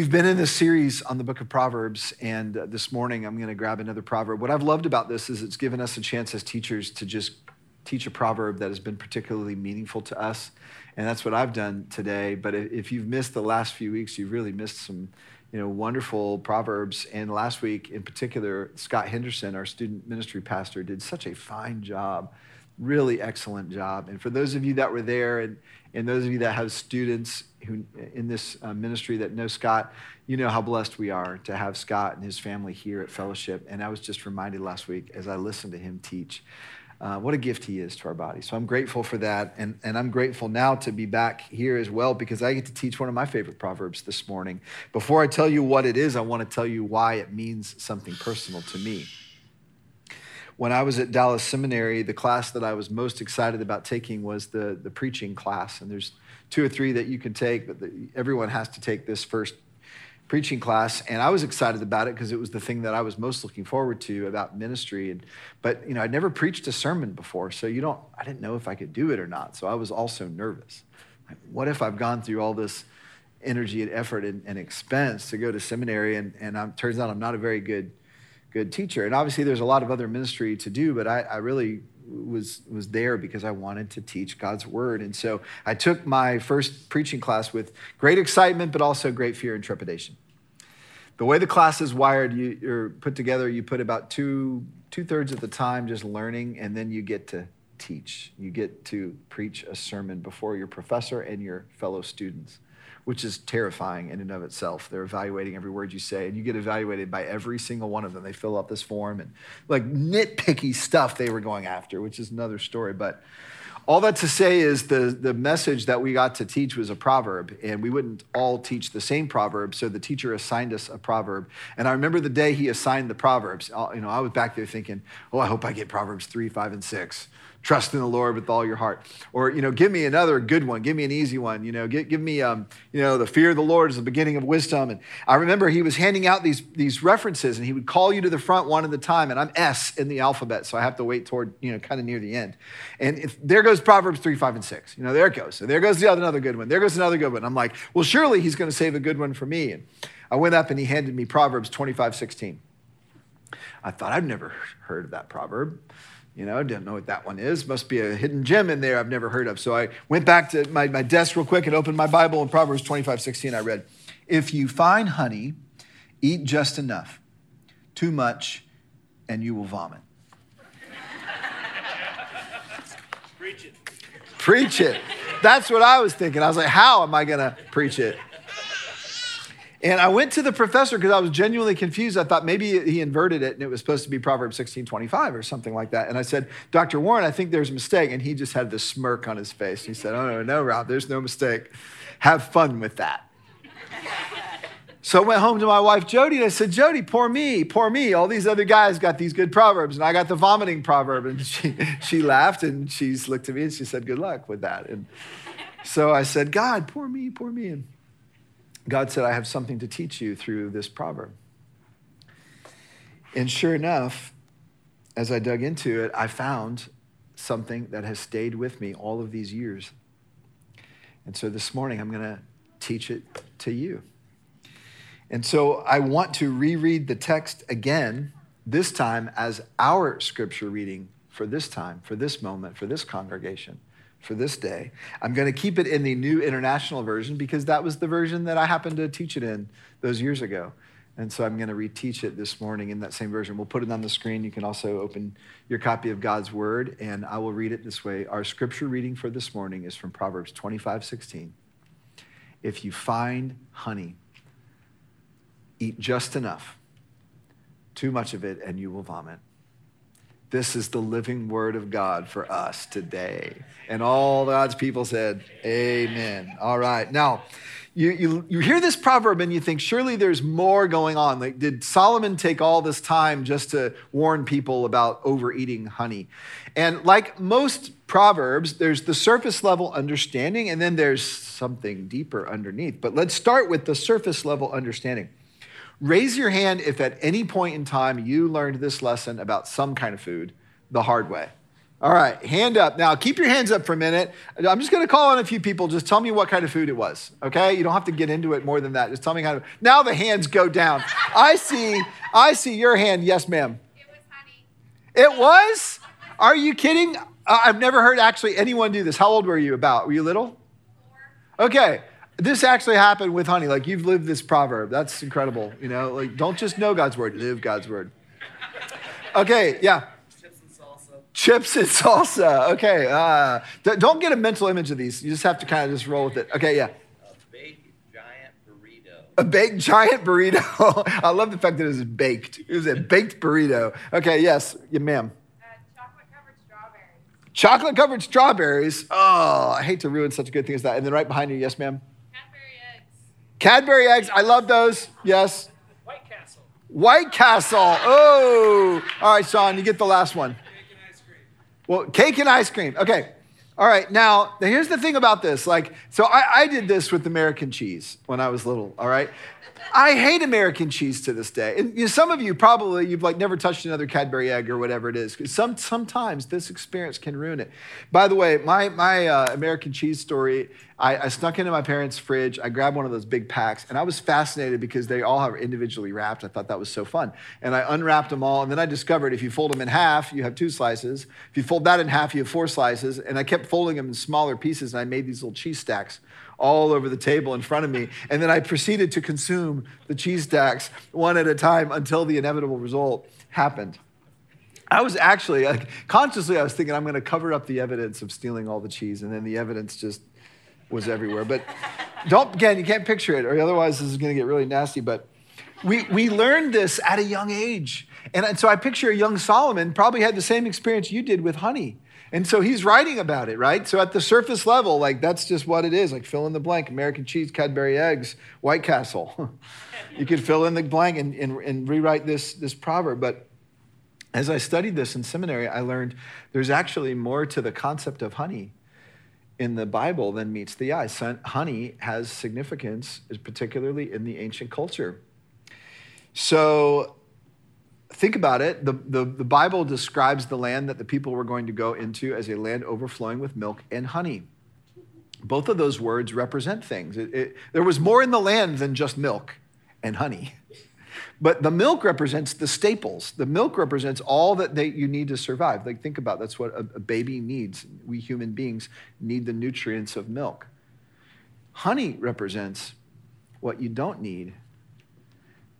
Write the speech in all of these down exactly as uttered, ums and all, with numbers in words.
We've been in this series on the book of Proverbs, and uh, this morning I'm going to grab another proverb. What I've loved about this is it's given us a chance as teachers to just teach a proverb that has been particularly meaningful to us, and that's what I've done today. But if you've missed the last few weeks, you've really missed some you know, wonderful proverbs. And last week in particular, Scott Henderson, our student ministry pastor, did such a fine job, really excellent job. And for those of you that were there and, and those of you that have students who in this uh, ministry that know Scott, you know how blessed we are to have Scott and his family here at Fellowship. And I was just reminded last week as I listened to him teach, Uh, what a gift he is to our body. So I'm grateful for that. And, and I'm grateful now to be back here as well because I get to teach one of my favorite proverbs this morning. Before I tell you what it is, I want to tell you why it means something personal to me. When I was at Dallas Seminary, the class that I was most excited about taking was the, the preaching class. And there's two or three that you can take, but the, everyone has to take this first preaching class, and I was excited about it because it was the thing that I was most looking forward to about ministry. And but you know, I'd never preached a sermon before, so you don't. I didn't know if I could do it or not, so I was also nervous. Like, what if I've gone through all this energy and effort and, and expense to go to seminary, and and I'm, turns out I'm not a very good good teacher? And obviously, there's a lot of other ministry to do, but I, I really was was there because I wanted to teach God's word. And so I took my first preaching class with great excitement, but also great fear and trepidation. The way the class is wired, you, you're put together, you put about two, two-thirds of the time just learning, and then you get to teach. You get to preach a sermon before your professor and your fellow students, which is terrifying in and of itself. They're evaluating every word you say, and you get evaluated by every single one of them. They fill out this form and like nitpicky stuff they were going after, which is another story. But all that to say is the, the message that we got to teach was a proverb, and we wouldn't all teach the same proverb, so the teacher assigned us a proverb. And I remember the day he assigned the proverbs. You know, I was back there thinking, oh, I hope I get Proverbs three, five, and six. Trust in the Lord with all your heart. Or, you know, give me another good one. Give me an easy one. You know, give, give me, um, you know, the fear of the Lord is the beginning of wisdom. And I remember he was handing out these, these references, and he would call you to the front one at a time. And I'm S in the alphabet, so I have to wait toward, you know, kind of near the end. And if, there goes Proverbs three, five, and six. You know, there it goes. And there goes the other, another good one. There goes another good one. I'm like, well, surely he's going to save a good one for me. And I went up and he handed me Proverbs twenty-five sixteen. I thought, I've never heard of that proverb. You know, I don't know what that one is. Must be a hidden gem in there I've never heard of. So I went back to my, my desk real quick and opened my Bible in Proverbs twenty-five sixteen. I read, if you find honey, eat just enough, too much, and you will vomit. Preach it. Preach it. That's what I was thinking. I was like, how am I going to preach it? And I went to the professor because I was genuinely confused. I thought maybe he inverted it and it was supposed to be Proverbs sixteen twenty-five or something like that. And I said, Doctor Warren, I think there's a mistake. And he just had this smirk on his face. He said, oh, no, no, Rob, there's no mistake. Have fun with that. So I went home to my wife, Jody, and I said, Jody, poor me, poor me. All these other guys got these good proverbs, and I got the vomiting proverb. And she, she laughed, and she looked at me, and she said, good luck with that. And so I said, God, poor me, poor me. And God said, I have something to teach you through this proverb. And sure enough, as I dug into it, I found something that has stayed with me all of these years. And so this morning, I'm going to teach it to you. And so I want to reread the text again, this time as our scripture reading for this time, for this moment, for this congregation, for this day. I'm going to keep it in the New International Version because that was the version that I happened to teach it in those years ago. And so I'm going to reteach it this morning in that same version. We'll put it on the screen. You can also open your copy of God's Word, and I will read it this way. Our scripture reading for this morning is from Proverbs twenty-five sixteen. If you find honey, eat just enough, too much of it, and you will vomit. This is the living word of God for us today. And all God's people said, amen. All right. Now, you, you you hear this proverb and you think, surely there's more going on. Like, did Solomon take all this time just to warn people about overeating honey? And like most proverbs, there's the surface level understanding, and then there's something deeper underneath. But let's start with the surface level understanding. Raise your hand if at any point in time you learned this lesson about some kind of food the hard way. All right, hand up. Now, keep your hands up for a minute. I'm just going to call on a few people. Just tell me what kind of food it was, okay? You don't have to get into it more than that. Just tell me how to. Now the hands go down. I see I see your hand. Yes, ma'am. It was honey. It was? Are you kidding? Uh, I've never heard actually anyone do this. How old were you about? Were you little? Four. Okay. This actually happened with honey. Like, you've lived this proverb. That's incredible, you know? Like, don't just know God's word. Live God's word. Okay, yeah. Chips and salsa. Okay. Uh, don't get a mental image of these. You just have to kind of just roll with it. Okay, yeah. A baked giant burrito. A baked giant burrito. I love the fact that it was baked. It was a baked burrito. Okay, yes. Yeah, ma'am. Uh, chocolate-covered strawberries. Chocolate-covered strawberries. Oh, I hate to ruin such a good thing as that. And then right behind you, yes, ma'am. Cadbury eggs. Cadbury eggs. I love those. Yes. White Castle. White Castle. Oh. All right, Sean, you get the last one. Well, cake and ice cream. Okay. All right. Now, here's the thing about this. Like, so I, I did this with American cheese when I was little. All right. I hate American cheese to this day. And you know, some of you probably, you've like never touched another Cadbury egg or whatever it is. Some, sometimes this experience can ruin it. By the way, my, my uh, American cheese story, I, I snuck into my parents' fridge. I grabbed one of those big packs and I was fascinated because they all are individually wrapped. I thought that was so fun. And I unwrapped them all. And then I discovered if you fold them in half, you have two slices. If you fold that in half, you have four slices. And I kept folding them in smaller pieces and I made these little cheese stacks all over the table in front of me. And then I proceeded to consume the cheese stacks one at a time until the inevitable result happened. I was actually, like, consciously, I was thinking I'm gonna cover up the evidence of stealing all the cheese, and then the evidence just was everywhere. But don't, again, you can't picture it, or otherwise this is gonna get really nasty, but we, we learned this at a young age. And, and so I picture a young Solomon probably had the same experience you did with honey. And so he's writing about it, right? So at the surface level, like, that's just what it is. Like, fill in the blank, American cheese, Cadbury eggs, White Castle. You could fill in the blank and, and, and rewrite this, this proverb. But as I studied this in seminary, I learned there's actually more to the concept of honey in the Bible than meets the eye. Honey has significance, particularly in the ancient culture. So think about it. The, the, the Bible describes the land that the people were going to go into as a land overflowing with milk and honey. Both of those words represent things. It, it, there was more in the land than just milk and honey. But the milk represents the staples. The milk represents all that they, you need to survive. Like, think about it. That's what a, a baby needs. We human beings need the nutrients of milk. Honey represents what you don't need,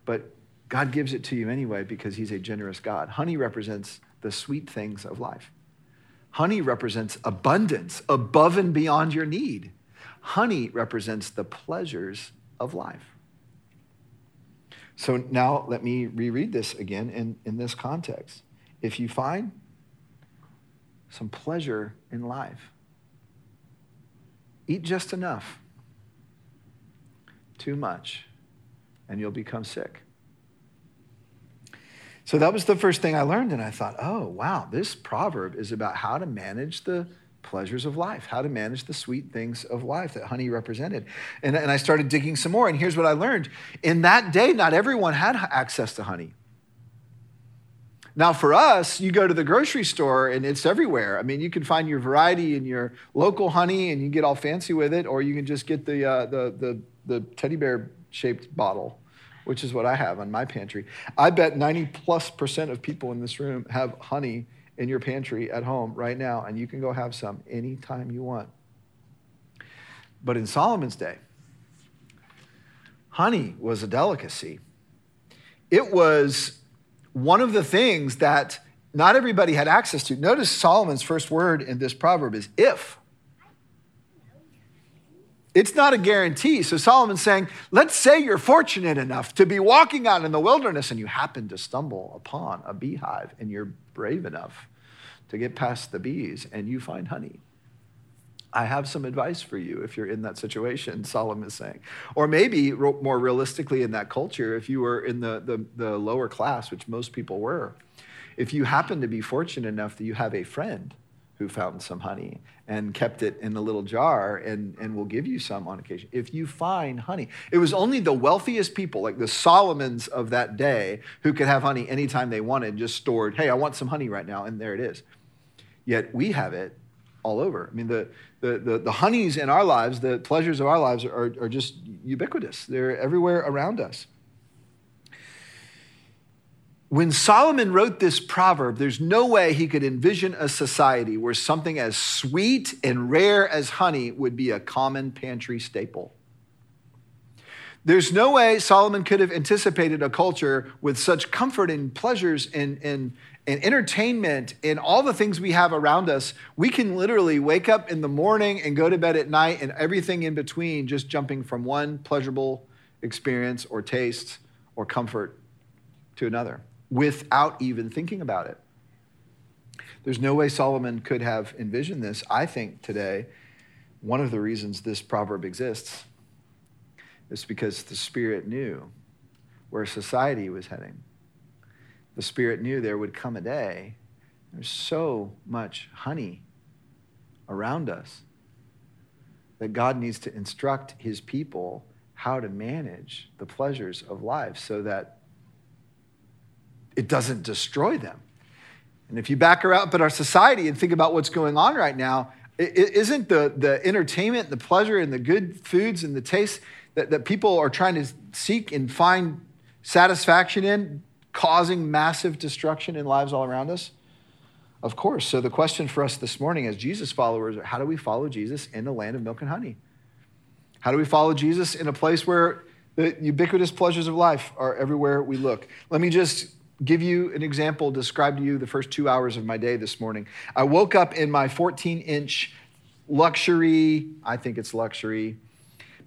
but God gives it to you anyway because he's a generous God. Honey represents the sweet things of life. Honey represents abundance above and beyond your need. Honey represents the pleasures of life. So now let me reread this again in, in this context. If you find some pleasure in life, eat just enough, too much, and you'll become sick. So that was the first thing I learned, and I thought, oh, wow, this proverb is about how to manage the pleasures of life, how to manage the sweet things of life that honey represented. And, and I started digging some more, and here's what I learned. In that day, not everyone had access to honey. Now, for us, you go to the grocery store, and it's everywhere. I mean, you can find your variety in your local honey, and you get all fancy with it, or you can just get the uh, the, the the teddy bear-shaped bottle, which is what I have on my pantry. I bet ninety plus percent of people in this room have honey in your pantry at home right now, and you can go have some anytime you want. But in Solomon's day, honey was a delicacy. It was one of the things that not everybody had access to. Notice Solomon's first word in this proverb is if. It's not a guarantee. So Solomon's saying, let's say you're fortunate enough to be walking out in the wilderness and you happen to stumble upon a beehive and you're brave enough to get past the bees and you find honey. I have some advice for you if you're in that situation, Solomon is saying. Or maybe more realistically in that culture, if you were in the, the, the lower class, which most people were, if you happen to be fortunate enough that you have a friend who found some honey and kept it in a little jar and, and will give you some on occasion. If you find honey, it was only the wealthiest people, like the Solomons of that day, who could have honey anytime they wanted, just stored, hey, I want some honey right now, and there it is. yet we have it all over. I mean, the the the, the honeys in our lives, the pleasures of our lives are, are just ubiquitous. They're everywhere around us. When Solomon wrote this proverb, there's no way he could envision a society where something as sweet and rare as honey would be a common pantry staple. There's no way Solomon could have anticipated a culture with such comfort and pleasures and, and, and entertainment and all the things we have around us. We can literally wake up in the morning and go to bed at night and everything in between, just jumping from one pleasurable experience or taste or comfort to another without even thinking about it. There's no way Solomon could have envisioned this. I think today, one of the reasons this proverb exists is because the Spirit knew where society was heading. The Spirit knew there would come a day. There's so much honey around us that God needs to instruct his people how to manage the pleasures of life so that it doesn't destroy them. And if you back around at our society and think about what's going on right now, it isn't the, the entertainment, the pleasure, and the good foods and the taste that, that people are trying to seek and find satisfaction in causing massive destruction in lives all around us? Of course. So the question for us this morning as Jesus followers, how do we follow Jesus in the land of milk and honey? How do we follow Jesus in a place where the ubiquitous pleasures of life are everywhere we look? Let me just give you an example, describe to you the first two hours of my day this morning. I woke up in my fourteen-inch luxury, I think it's luxury,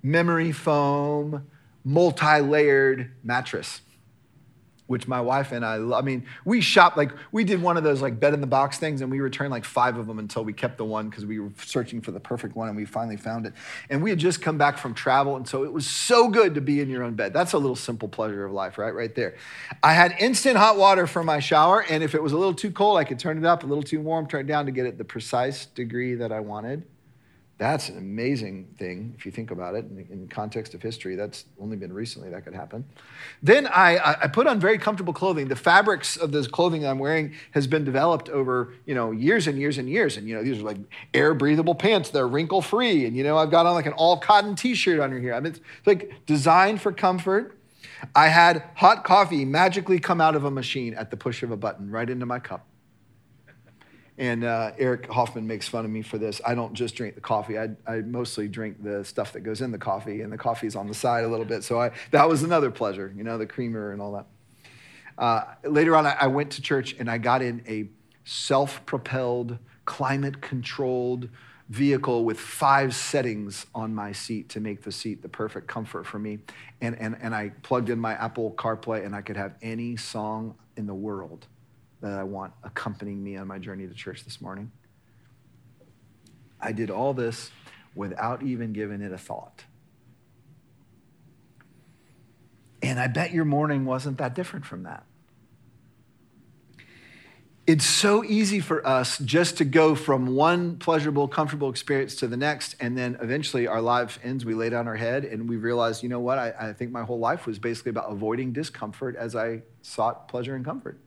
memory foam, multi-layered mattress, which my wife and I, I mean, we shopped, like we did one of those like bed in the box things and we returned like five of them until we kept the one because we were searching for the perfect one and we finally found it. And we had just come back from travel. And so it was so good to be in your own bed. That's a little simple pleasure of life, right? Right there. I had instant hot water for my shower. And if it was a little too cold, I could turn it up, a little too warm, turn it down to get it the precise degree that I wanted. That's an amazing thing, if you think about it, in the, in the context of history. That's only been recently that could happen. Then I, I put on very comfortable clothing. The fabrics of this clothing that I'm wearing has been developed over, you know, years and years and years. And, you know, these are like air-breathable pants. They're wrinkle-free. And, you know, I've got on like an all-cotton T-shirt under here. I mean, it's like designed for comfort. I had hot coffee magically come out of a machine at the push of a button right into my cup. And uh, Eric Hoffman makes fun of me for this. I don't just drink the coffee. I, I mostly drink the stuff that goes in the coffee, and the coffee's on the side a little bit. So I, that was another pleasure, you know, the creamer and all that. Uh, later on, I, I went to church, and I got in a self-propelled, climate-controlled vehicle with five settings on my seat to make the seat the perfect comfort for me. And, and, and I plugged in my Apple CarPlay, and I could have any song in the world that I want accompanying me on my journey to church this morning. I did all this without even giving it a thought. And I bet your morning wasn't that different from that. It's so easy for us just to go from one pleasurable, comfortable experience to the next, and then eventually our life ends, we lay down our head, and we realize, you know what, I, I think my whole life was basically about avoiding discomfort as I sought pleasure and comfort.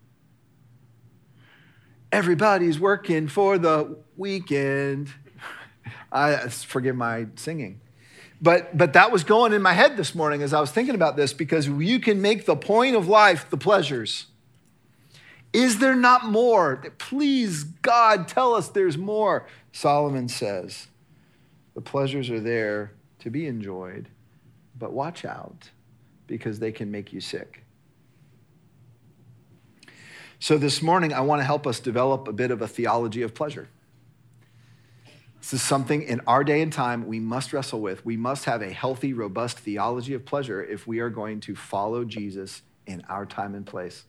Everybody's working for the weekend. I forgive my singing. But but that was going in my head this morning as I was thinking about this, because you can make the point of life the pleasures. Is there not more? Please, God, tell us there's more. Solomon says the pleasures are there to be enjoyed, but watch out because they can make you sick. So this morning, I want to help us develop a bit of a theology of pleasure. This is something in our day and time we must wrestle with. We must have a healthy, robust theology of pleasure if we are going to follow Jesus in our time and place.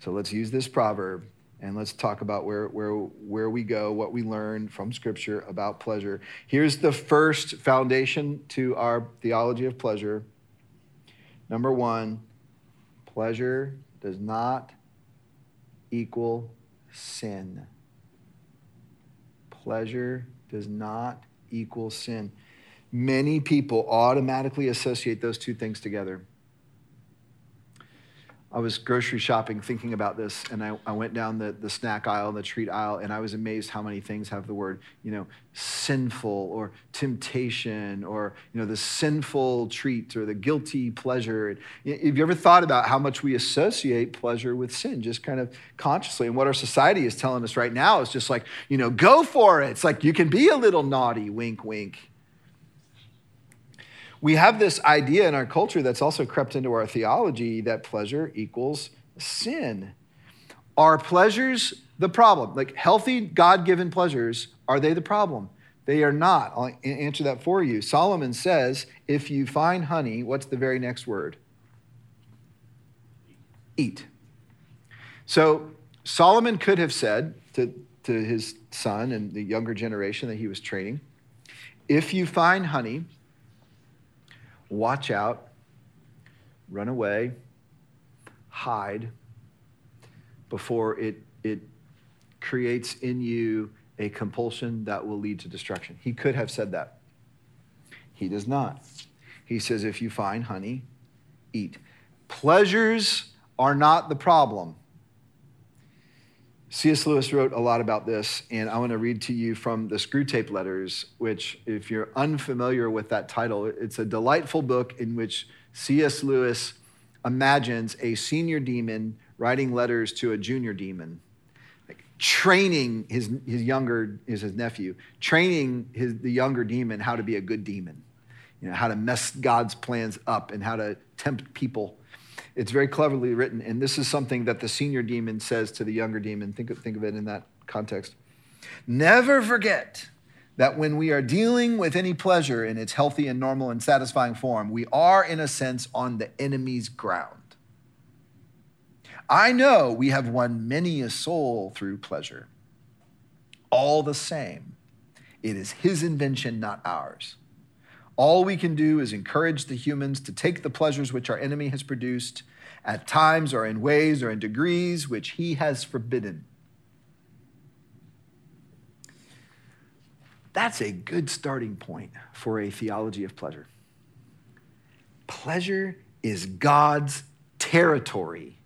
So let's use this proverb and let's talk about where, where, where we go, what we learn from Scripture about pleasure. Here's the first foundation to our theology of pleasure. Number one, pleasure does not equal sin. Pleasure does not equal sin. Many people automatically associate those two things together. I was grocery shopping thinking about this, and I, I went down the, the snack aisle, the treat aisle, and I was amazed how many things have the word, you know, sinful or temptation or, you know, the sinful treat or the guilty pleasure. And have you ever thought about how much we associate pleasure with sin, just kind of consciously? And what our society is telling us right now is just like, you know, go for it. It's like, you can be a little naughty, wink, wink. We have this idea in our culture that's also crept into our theology that pleasure equals sin. Are pleasures the problem? Like healthy, God-given pleasures, are they the problem? They are not. I'll answer that for you. Solomon says, if you find honey, what's the very next word? Eat. So Solomon could have said to, to his son and the younger generation that he was training, if you find honey, watch out, run away, hide before it, it creates in you a compulsion that will lead to destruction. He could have said that. He does not. He says, if you find honey, eat. Pleasures are not the problem. C S. Lewis wrote a lot about this, and I want to read to you from The Screwtape Letters, which, if you're unfamiliar with that title, it's a delightful book in which C S. Lewis imagines a senior demon writing letters to a junior demon, like training his, his younger, is his nephew, training his, the younger demon how to be a good demon, you know, how to mess God's plans up and how to tempt people. It's very cleverly written, and this is something that the senior demon says to the younger demon. Think of, think of it in that context. Never forget that when we are dealing with any pleasure in its healthy and normal and satisfying form, we are, in a sense, on the enemy's ground. I know we have won many a soul through pleasure. All the same, it is his invention, not ours. All we can do is encourage the humans to take the pleasures which our enemy has produced at times or in ways or in degrees which he has forbidden. That's a good starting point for a theology of pleasure. Pleasure is God's territory.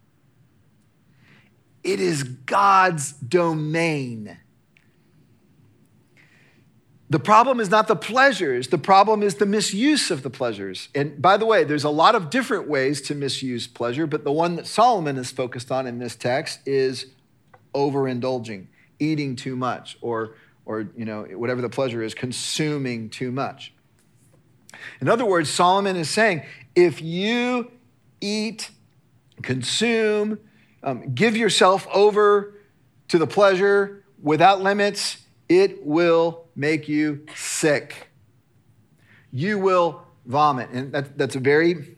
It is God's domain. The problem is not the pleasures. The problem is the misuse of the pleasures. And by the way, there's a lot of different ways to misuse pleasure, but the one that Solomon is focused on in this text is overindulging, eating too much, or, or you know, whatever the pleasure is, consuming too much. In other words, Solomon is saying, if you eat, consume, um, give yourself over to the pleasure without limits, it will make you sick. You will vomit. And that, that's a very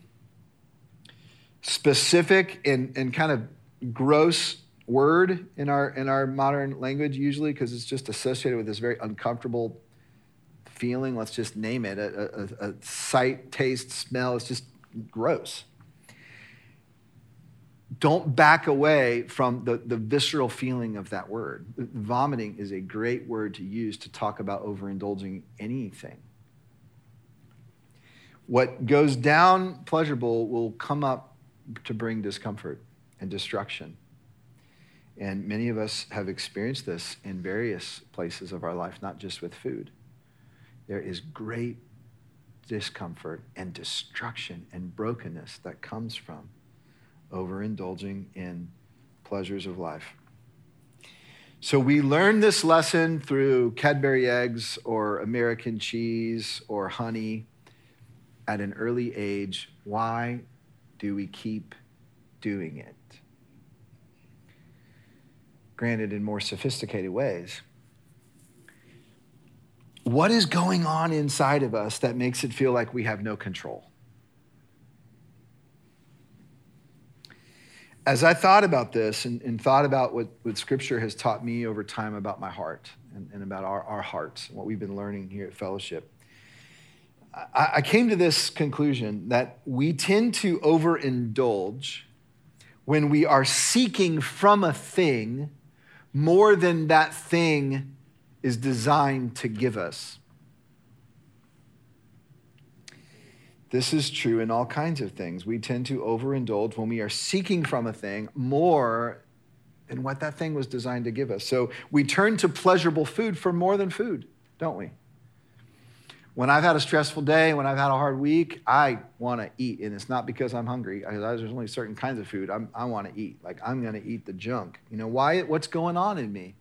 specific and, and kind of gross word in our, in our modern language usually, because it's just associated with this very uncomfortable feeling. Let's just name it. A, a, a sight, taste, smell. It's just gross. Don't back away from the, the visceral feeling of that word. Vomiting is a great word to use to talk about overindulging anything. What goes down pleasurable will come up to bring discomfort and destruction. And many of us have experienced this in various places of our life, not just with food. There is great discomfort and destruction and brokenness that comes from overindulging in pleasures of life. So we learn this lesson through Cadbury eggs or American cheese or honey at an early age. Why do we keep doing it? Granted, in more sophisticated ways. What is going on inside of us that makes it feel like we have no control? As I thought about this and, and thought about what, what Scripture has taught me over time about my heart and, and about our, our hearts and what we've been learning here at Fellowship, I, I came to this conclusion that we tend to overindulge when we are seeking from a thing more than that thing is designed to give us. This is true in all kinds of things. We tend to overindulge when we are seeking from a thing more than what that thing was designed to give us. So we turn to pleasurable food for more than food, don't we? When I've had a stressful day, when I've had a hard week, I want to eat. And it's not because I'm hungry. There's only certain kinds of food I'm, I want to eat. Like, I'm going to eat the junk. You know, why? What's going on in me?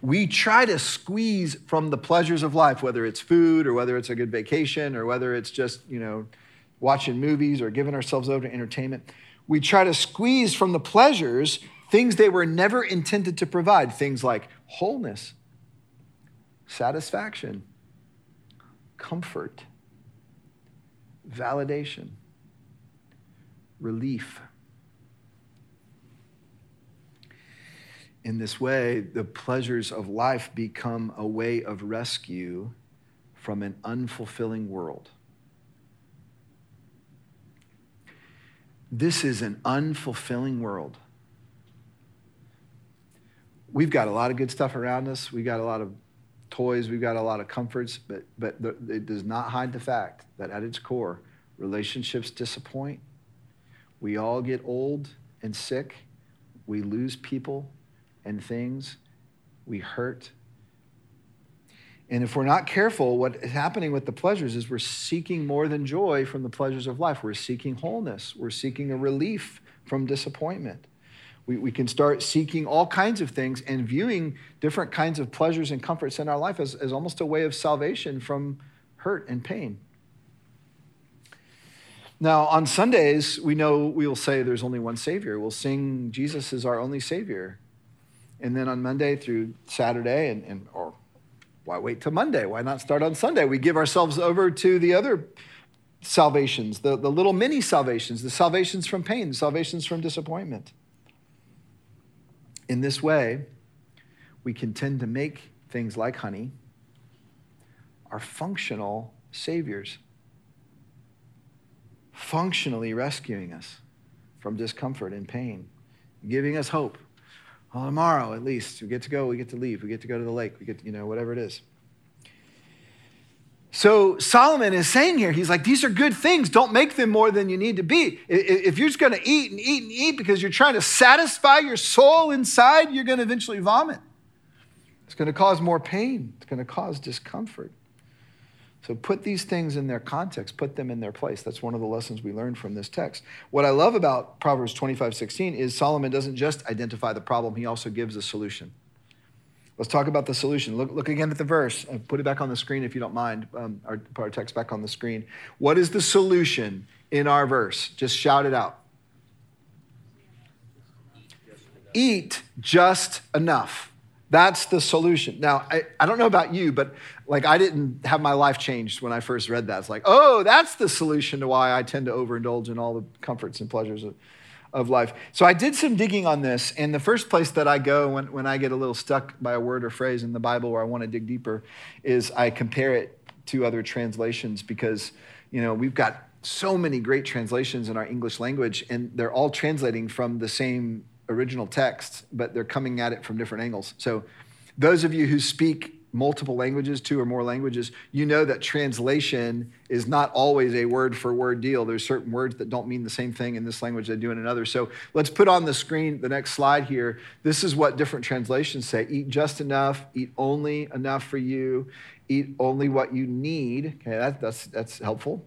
We try to squeeze from the pleasures of life, whether it's food or whether it's a good vacation or whether it's just, you know, watching movies or giving ourselves over to entertainment. We try to squeeze from the pleasures things they were never intended to provide, things like wholeness, satisfaction, comfort, validation, relief. In this way, the pleasures of life become a way of rescue from an unfulfilling world. This is an unfulfilling world. We've got a lot of good stuff around us. We've got a lot of toys. We've got a lot of comforts, but, but it does not hide the fact that at its core, relationships disappoint. We all get old and sick. We lose people and things, we hurt. And if we're not careful, what is happening with the pleasures is we're seeking more than joy from the pleasures of life. We're seeking wholeness. We're seeking a relief from disappointment. We, we can start seeking all kinds of things and viewing different kinds of pleasures and comforts in our life as, as almost a way of salvation from hurt and pain. Now, on Sundays, we know we'll say there's only one Savior. We'll sing, Jesus is our only Savior. And then on Monday through Saturday, and, and or why wait till Monday? Why not start on Sunday? We give ourselves over to the other salvations, the, the little mini salvations, the salvations from pain, the salvations from disappointment. In this way, we can tend to make things like honey our functional saviors, functionally rescuing us from discomfort and pain, giving us hope. Well, tomorrow, at least, we get to go, we get to leave, we get to go to the lake, we get to, you know, whatever it is. So Solomon is saying here, he's like, these are good things. Don't make them more than you need to be. If you're just going to eat and eat and eat because you're trying to satisfy your soul inside, you're going to eventually vomit. It's going to cause more pain. It's going to cause discomfort. So put these things in their context, put them in their place. That's one of the lessons we learned from this text. What I love about Proverbs twenty-five sixteen is Solomon doesn't just identify the problem, he also gives a solution. Let's talk about the solution. Look, look again at the verse. And put it back on the screen if you don't mind. Um, our, put our text back on the screen. What is the solution in our verse? Just shout it out. Eat just enough. That's the solution. Now, I, I don't know about you, but like I didn't have my life changed when I first read that. It's like, oh, that's the solution to why I tend to overindulge in all the comforts and pleasures of, of life. So I did some digging on this. And the first place that I go when, when I get a little stuck by a word or phrase in the Bible where I want to dig deeper is I compare it to other translations because, you know, we've got so many great translations in our English language and they're all translating from the same original text, but they're coming at it from different angles. So those of you who speak multiple languages, two or more languages, you know that translation is not always a word for word deal. There's certain words that don't mean the same thing in this language they do in another. So let's put on the screen the next slide here. This is what different translations say. Eat just enough, eat only enough for you, eat only what you need. Okay, that, that's that's helpful.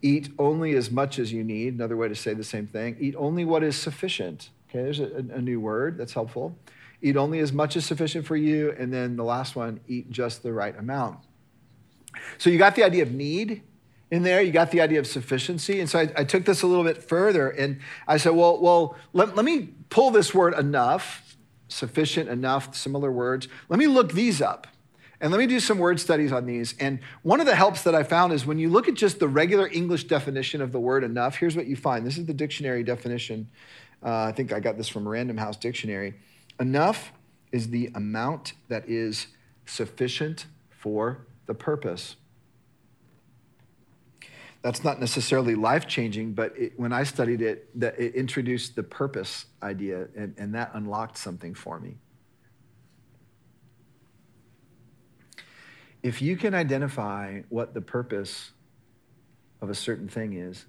Eat only as much as you need. Another way to say the same thing. Eat only what is sufficient. Okay, there's a, a new word that's helpful. Eat only as much as sufficient for you. And then the last one, eat just the right amount. So you got the idea of need in there. You got the idea of sufficiency. And so I, I took this a little bit further and I said, well, well, let, let me pull this word enough, sufficient, enough, similar words. Let me look these up. And let me do some word studies on these. And one of the helps that I found is when you look at just the regular English definition of the word enough, here's what you find. This is the dictionary definition. Uh, I think I got this from Random House Dictionary. Enough is the amount that is sufficient for the purpose. That's not necessarily life-changing, but it, when I studied it, the, it introduced the purpose idea, and, and that unlocked something for me. If you can identify what the purpose of a certain thing is,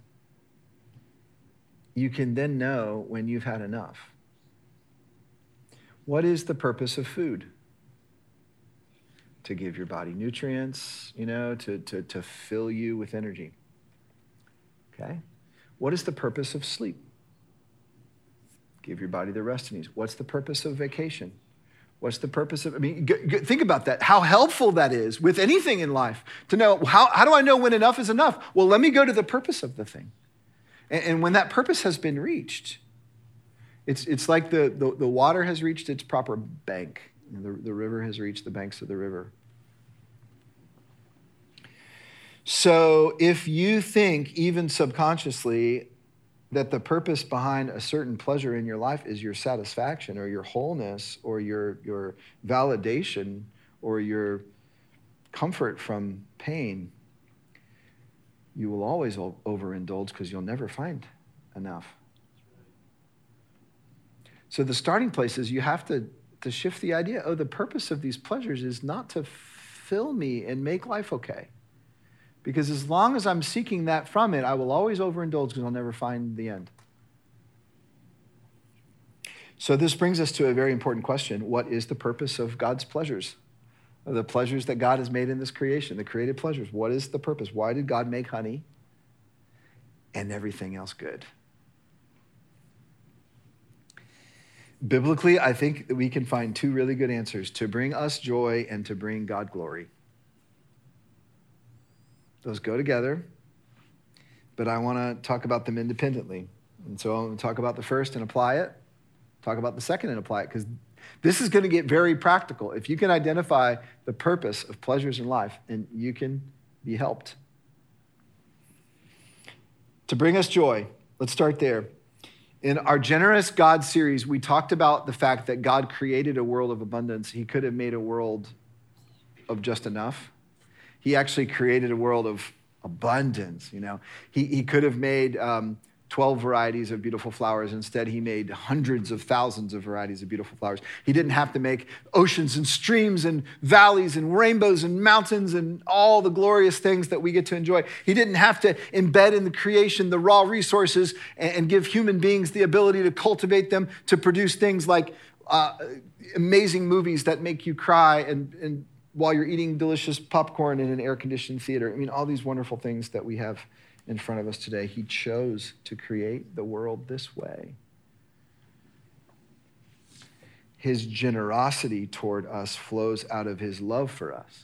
you can then know when you've had enough. What is the purpose of food? To give your body nutrients, you know, to, to, to fill you with energy. Okay? What is the purpose of sleep? Give your body the rest it needs. What's the purpose of vacation? What's the purpose of, I mean, g- g- think about that, how helpful that is with anything in life to know, how, how do I know when enough is enough? Well, let me go to the purpose of the thing. And, and when that purpose has been reached, it's, it's like the, the, the water has reached its proper bank. And the, the river has reached the banks of the river. So if you think, even subconsciously, that the purpose behind a certain pleasure in your life is your satisfaction or your wholeness or your, your validation or your comfort from pain, you will always overindulge because you'll never find enough. So the starting place is you have to, to shift the idea, oh, the purpose of these pleasures is not to fill me and make life okay. Because as long as I'm seeking that from it, I will always overindulge because I'll never find the end. So this brings us to a very important question. What is the purpose of God's pleasures? The pleasures that God has made in this creation, the created pleasures. What is the purpose? Why did God make honey and everything else good? Biblically, I think that we can find two really good answers: to bring us joy and to bring God glory. Those go together, but I want to talk about them independently. And so I'm going to talk about the first and apply it, talk about the second and apply it, because this is going to get very practical. If you can identify the purpose of pleasures in life, and you can be helped. To bring us joy, let's start there. In our Generous God series, we talked about the fact that God created a world of abundance. He could have made a world of just enough. He actually created a world of abundance, you know. He he could have made um, twelve varieties of beautiful flowers. Instead, he made hundreds of thousands of varieties of beautiful flowers. He didn't have to make oceans and streams and valleys and rainbows and mountains and all the glorious things that we get to enjoy. He didn't have to embed in the creation the raw resources and, and give human beings the ability to cultivate them to produce things like uh, amazing movies that make you cry and and. while you're eating delicious popcorn in an air-conditioned theater. I mean, all these wonderful things that we have in front of us today. He chose to create the world this way. His generosity toward us flows out of his love for us.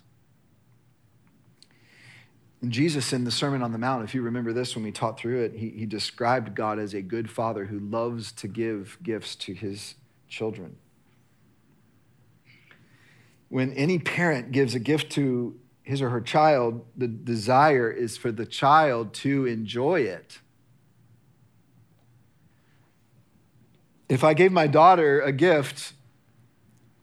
And Jesus, in the Sermon on the Mount, if you remember this when we taught through it, he, he described God as a good father who loves to give gifts to his children. When any parent gives a gift to his or her child, the desire is for the child to enjoy it. If I gave my daughter a gift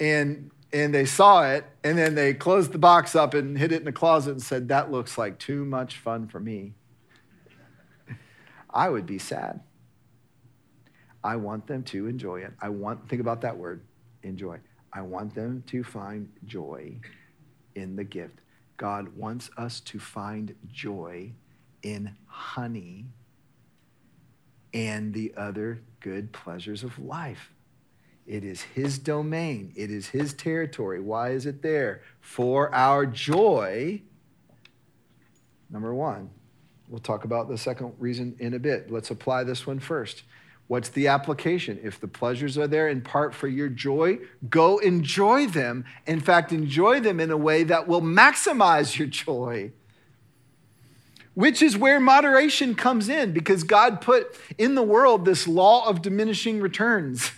and, and they saw it and then they closed the box up and hid it in the closet and said, that looks like too much fun for me, I would be sad. I want them to enjoy it. I want, think about that word, enjoy. I want them to find joy in the gift. God wants us to find joy in honey and the other good pleasures of life. It is his domain. It is his territory. Why is it there? For our joy, number one. We'll talk about the second reason in a bit. Let's apply this one first. What's the application? If the pleasures are there in part for your joy, go enjoy them. In fact, enjoy them in a way that will maximize your joy, which is where moderation comes in, because God put in the world this law of diminishing returns.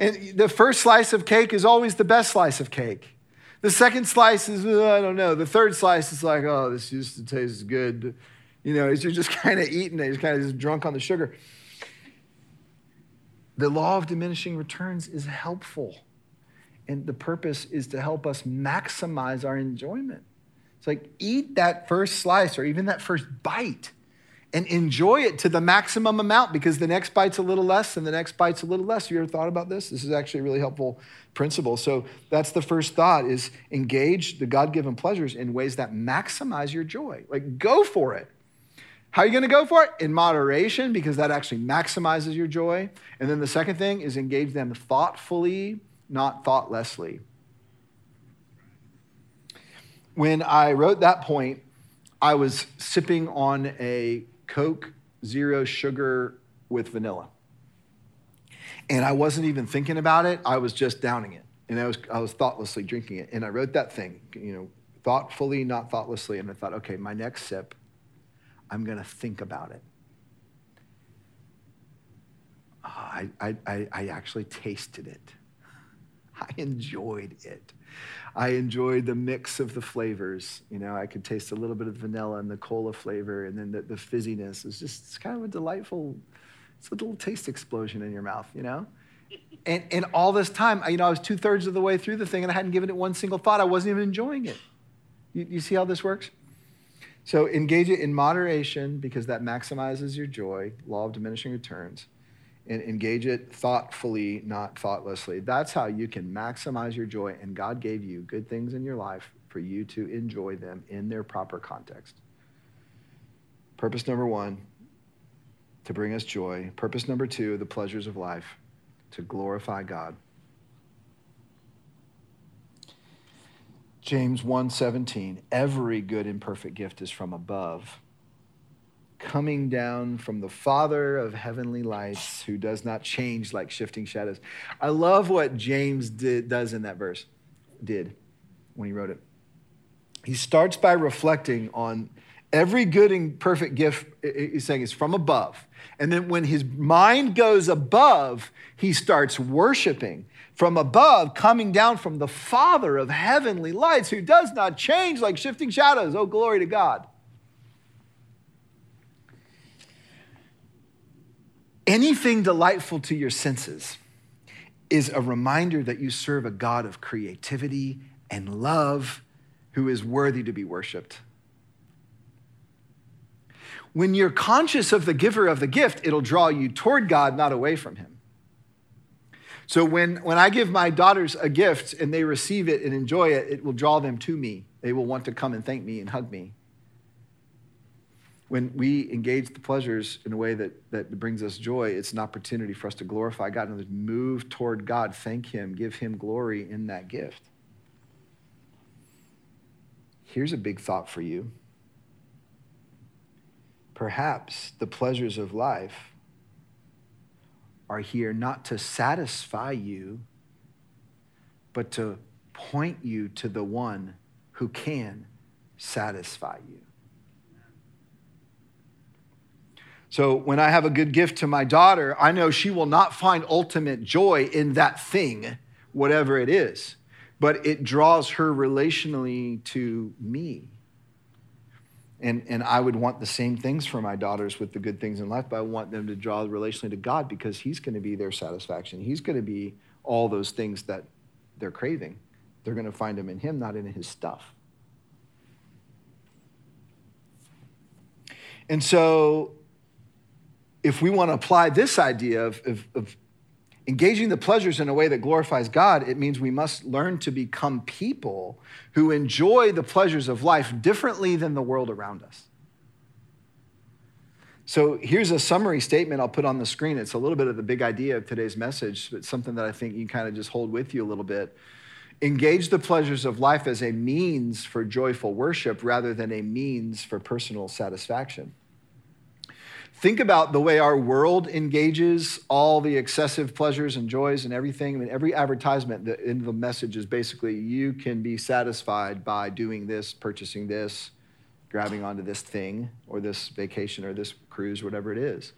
And the first slice of cake is always the best slice of cake. The second slice is, oh, I don't know. The third slice is like, oh, this used to taste good. You know, you're just kind of eating it. You're kind of just drunk on the sugar. The law of diminishing returns is helpful. And the purpose is to help us maximize our enjoyment. It's like, eat that first slice or even that first bite and enjoy it to the maximum amount, because the next bite's a little less and the next bite's a little less. Have you ever thought about this? This is actually a really helpful principle. So that's the first thought, is engage the God-given pleasures in ways that maximize your joy. Like, go for it. How are you gonna go for it? In moderation, because that actually maximizes your joy. And then the second thing is engage them thoughtfully, not thoughtlessly. When I wrote that point, I was sipping on a Coke Zero Sugar with vanilla. And I wasn't even thinking about it. I was just downing it. And I was I was thoughtlessly drinking it. And I wrote that thing, you know, thoughtfully, not thoughtlessly. And I thought, okay, my next sip, I'm going to think about it. Oh, I, I, I actually tasted it. I enjoyed it. I enjoyed the mix of the flavors. You know, I could taste a little bit of vanilla and the cola flavor, and then the, the fizziness. It's just, it's kind of a delightful, it's a little taste explosion in your mouth, you know? And and all this time, you know, I was two thirds of the way through the thing and I hadn't given it one single thought. I wasn't even enjoying it. You, you see how this works? So engage it in moderation, because that maximizes your joy, law of diminishing returns. And engage it thoughtfully, not thoughtlessly. That's how you can maximize your joy. And God gave you good things in your life for you to enjoy them in their proper context. Purpose number one, to bring us joy. Purpose number two, the pleasures of life, to glorify God. James one seventeen, every good and perfect gift is from above, coming down from the Father of heavenly lights, who does not change like shifting shadows. I love what James did, does in that verse, did when he wrote it. He starts by reflecting on every good and perfect gift, he's saying, is from above. And then when his mind goes above, he starts worshiping. From above, coming down from the Father of heavenly lights, who does not change like shifting shadows. Oh, glory to God. Anything delightful to your senses is a reminder that you serve a God of creativity and love, who is worthy to be worshiped. When you're conscious of the giver of the gift, it'll draw you toward God, not away from him. So when, when I give my daughters a gift and they receive it and enjoy it, it will draw them to me. They will want to come and thank me and hug me. When we engage the pleasures in a way that, that brings us joy, it's an opportunity for us to glorify God and move toward God, thank him, give him glory in that gift. Here's a big thought for you. Perhaps the pleasures of life are here not to satisfy you, but to point you to the one who can satisfy you. So when I have a good gift to my daughter, I know she will not find ultimate joy in that thing, whatever it is, but it draws her relationally to me. And, and I would want the same things for my daughters with the good things in life, but I want them to draw relationally to God, because he's going to be their satisfaction. He's going to be all those things that they're craving. They're going to find them in him, not in his stuff. And so, if we want to apply this idea of, of, of engaging the pleasures in a way that glorifies God, it means we must learn to become people who enjoy the pleasures of life differently than the world around us. So here's a summary statement I'll put on the screen. It's a little bit of the big idea of today's message, but something that I think you kind of just hold with you a little bit. Engage the pleasures of life as a means for joyful worship rather than a means for personal satisfaction. Think about the way our world engages all the excessive pleasures and joys and everything. I mean, every advertisement, the end of the message is basically, you can be satisfied by doing this, purchasing this, grabbing onto this thing or this vacation or this cruise, whatever it is.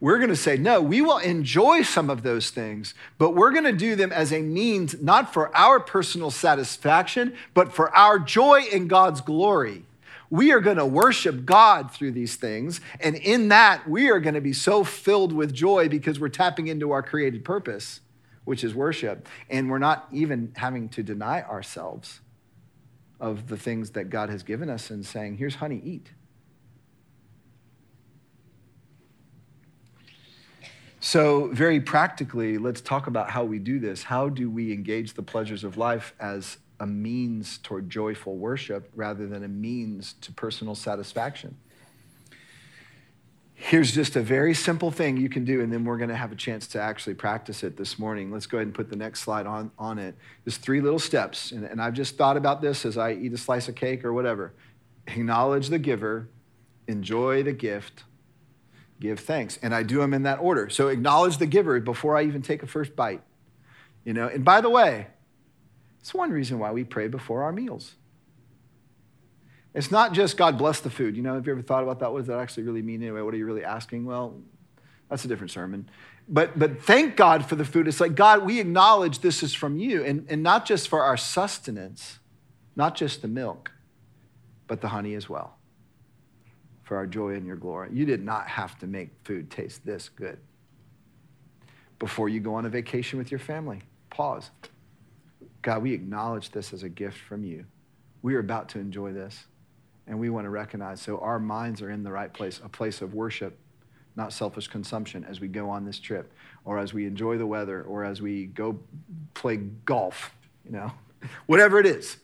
We're going to say, no, we will enjoy some of those things, but we're going to do them as a means, not for our personal satisfaction, but for our joy in God's glory. We are going to worship God through these things. And in that, we are going to be so filled with joy, because we're tapping into our created purpose, which is worship. And we're not even having to deny ourselves of the things that God has given us and saying, here's honey, eat. So very practically, let's talk about how we do this. How do we engage the pleasures of life as a means toward joyful worship rather than a means to personal satisfaction? Here's just a very simple thing you can do, and then we're gonna have a chance to actually practice it this morning. Let's go ahead and put the next slide on, on it. There's three little steps, and, and I've just thought about this as I eat a slice of cake or whatever. Acknowledge the giver, enjoy the gift, give thanks. And I do them in that order. So acknowledge the giver before I even take a first bite. You know, and by the way, it's one reason why we pray before our meals. It's not just God bless the food. You know, have you ever thought about that? What does that actually really mean anyway? What are you really asking? Well, that's a different sermon. But but thank God for the food. It's like, God, we acknowledge this is from you. And, and not just for our sustenance, not just the milk, but the honey as well. For our joy and your glory. You did not have to make food taste this good. Before you go on a vacation with your family, pause. God, we acknowledge this as a gift from you. We are about to enjoy this. And we want to recognize, so our minds are in the right place, a place of worship, not selfish consumption, as we go on this trip, or as we enjoy the weather, or as we go play golf, you know, whatever it is.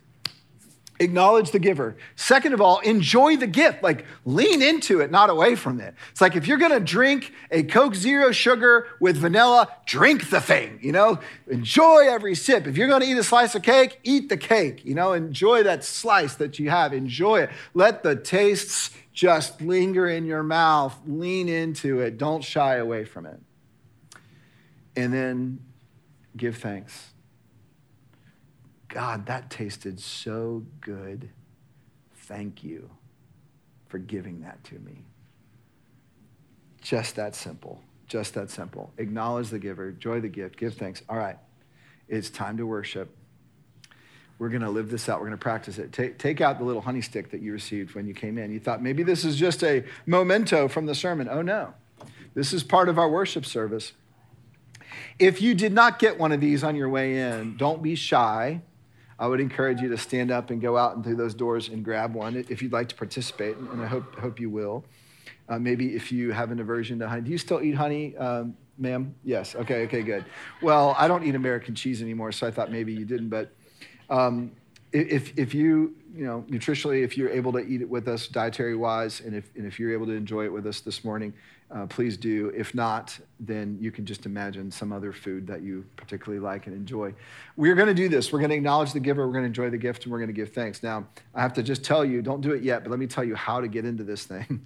Acknowledge the giver. Second of all, enjoy the gift. Like, lean into it, not away from it. It's like, if you're going to drink a Coke Zero Sugar with vanilla, drink the thing, you know? Enjoy every sip. If you're going to eat a slice of cake, eat the cake, you know? Enjoy that slice that you have. Enjoy it. Let the tastes just linger in your mouth. Lean into it. Don't shy away from it. And then give thanks. God, that tasted so good. Thank you for giving that to me. Just that simple. Just that simple. Acknowledge the giver, enjoy the gift, give thanks. All right, it's time to worship. We're going to live this out. We're going to practice it. Take, take out the little honey stick that you received when you came in. You thought maybe this is just a memento from the sermon. Oh, no. This is part of our worship service. If you did not get one of these on your way in, don't be shy. I would encourage you to stand up and go out and through those doors and grab one if you'd like to participate, and I hope hope you will. Uh, maybe if you have an aversion to honey. Do you still eat honey, um, ma'am? Yes, okay, okay, good. Well, I don't eat American cheese anymore, so I thought maybe you didn't, but um, if if you, you know, nutritionally, if you're able to eat it with us dietary-wise, and if and if you're able to enjoy it with us this morning, uh, please do. If not, then you can just imagine some other food that you particularly like and enjoy. We're going to do this. We're going to acknowledge the giver. We're going to enjoy the gift, and we're going to give thanks. Now, I have to just tell you, don't do it yet, but let me tell you how to get into this thing.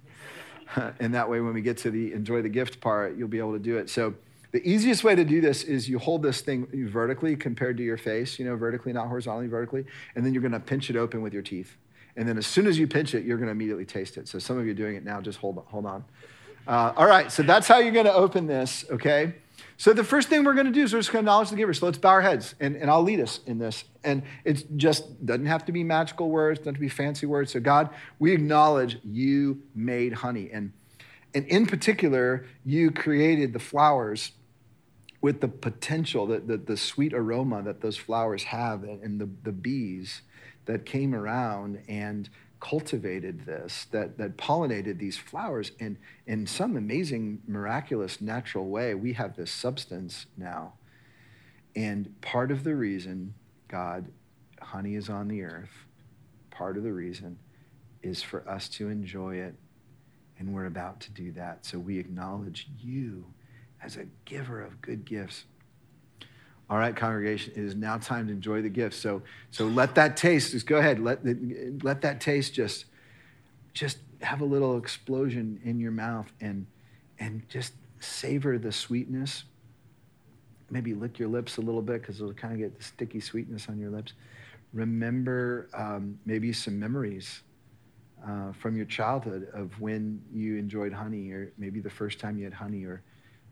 And that way, when we get to the enjoy the gift part, you'll be able to do it. So the easiest way to do this is you hold this thing vertically compared to your face, you know, vertically, not horizontally, vertically, and then you're gonna pinch it open with your teeth. And then as soon as you pinch it, you're gonna immediately taste it. So some of you are doing it now, just hold on. Hold on. Uh, all right, so that's how you're gonna open this, okay? So the first thing we're gonna do is we're just gonna acknowledge the giver. So let's bow our heads, and, and I'll lead us in this. And it just doesn't have to be magical words, doesn't have to be fancy words. So God, we acknowledge you made honey. And, and in particular, you created the flowers with the potential, the, the, the sweet aroma that those flowers have, and, and the, the bees that came around and cultivated this, that, that pollinated these flowers. And in some amazing, miraculous, natural way, we have this substance now. And part of the reason, God, honey is on the earth, part of the reason is for us to enjoy it, and we're about to do that. So we acknowledge you as a giver of good gifts. All right, congregation, it is now time to enjoy the gifts. So, so let that taste, just go ahead, let, let that taste just, just have a little explosion in your mouth, and, and just savor the sweetness. Maybe lick your lips a little bit, because it'll kind of get the sticky sweetness on your lips. Remember um, maybe some memories uh, from your childhood of when you enjoyed honey, or maybe the first time you had honey, or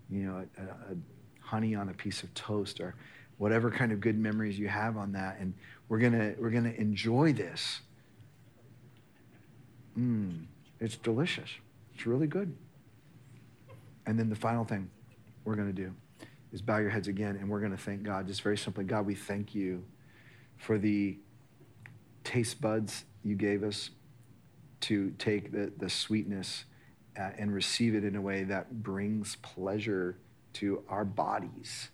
you know, a, a honey on a piece of toast, or whatever kind of good memories you have on that. And we're gonna we're gonna enjoy this. Mmm, it's delicious. It's really good. And then the final thing we're gonna do is bow your heads again, and we're gonna thank God, just very simply. God, we thank you for the taste buds you gave us to take the, the sweetness Uh, and receive it in a way that brings pleasure to our bodies.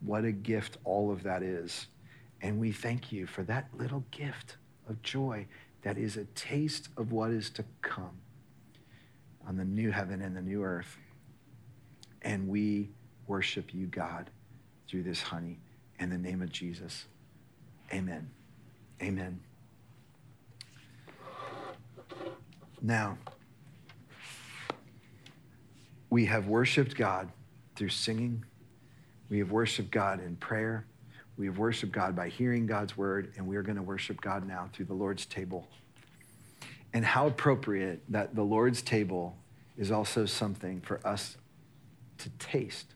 What a gift all of that is. And we thank you for that little gift of joy that is a taste of what is to come on the new heaven and the new earth. And we worship you, God, through this honey in the name of Jesus. Amen. Amen. Now, we have worshiped God through singing. We have worshiped God in prayer. We have worshiped God by hearing God's word, and we are going to worship God now through the Lord's table. And how appropriate that the Lord's table is also something for us to taste.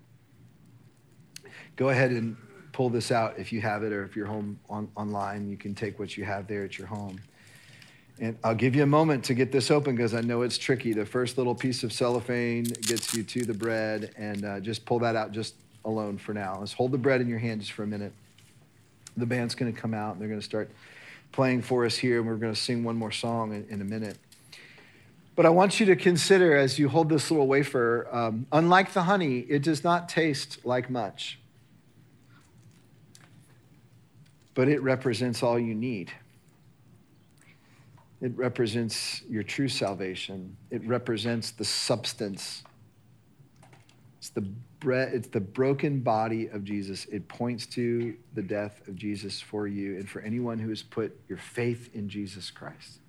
Go ahead and pull this out if you have it, or if you're home on, online, you can take what you have there at your home. And I'll give you a moment to get this open because I know it's tricky. The first little piece of cellophane gets you to the bread, and uh, just pull that out just alone for now. Let's hold the bread in your hand just for a minute. The band's going to come out, and they're going to start playing for us here, and we're going to sing one more song in, in a minute. But I want you to consider as you hold this little wafer, um, unlike the honey, it does not taste like much, but it represents all you need. It represents your true salvation. It represents the substance. It's the bread, it's the broken body of Jesus. It points to the death of Jesus for you and for anyone who has put your faith in Jesus Christ.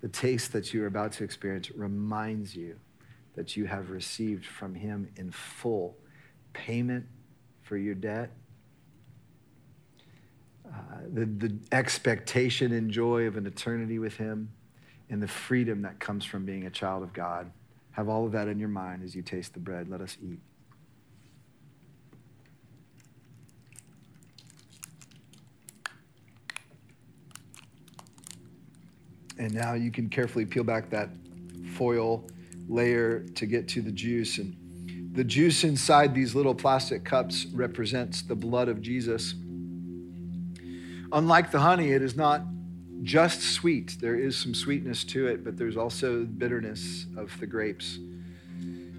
The taste that you are about to experience reminds you that you have received from him in full payment for your debt. Uh, the, the expectation and joy of an eternity with him, and the freedom that comes from being a child of God. Have all of that in your mind as you taste the bread. Let us eat. And now you can carefully peel back that foil layer to get to the juice. And the juice inside these little plastic cups represents the blood of Jesus. Unlike the honey, it is not just sweet. There is some sweetness to it, but there's also bitterness of the grapes.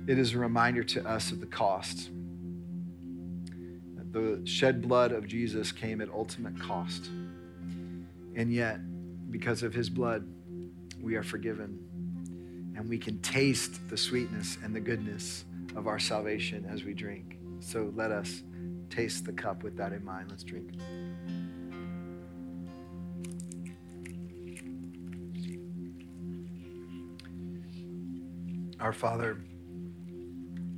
It is a reminder to us of the cost. That the shed blood of Jesus came at ultimate cost. And yet, because of his blood, we are forgiven. And we can taste the sweetness and the goodness of our salvation as we drink. So let us taste the cup with that in mind. Let's drink. Our Father,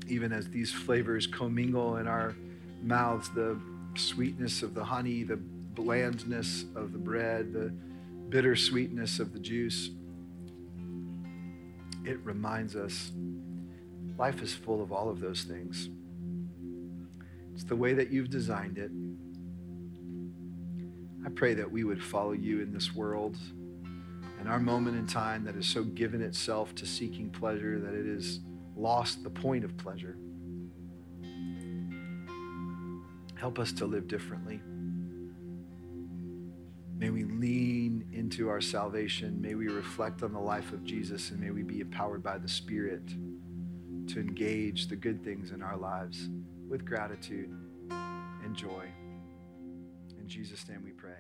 even as these flavors commingle in our mouths, the sweetness of the honey, the blandness of the bread, the bittersweetness of the juice, it reminds us life is full of all of those things. It's the way that you've designed it. I pray that we would follow you in this world, and our moment in time that is so given itself to seeking pleasure that it has lost the point of pleasure. Help us to live differently. May we lean into our salvation. May we reflect on the life of Jesus, and may we be empowered by the Spirit to engage the good things in our lives with gratitude and joy. In Jesus' name we pray.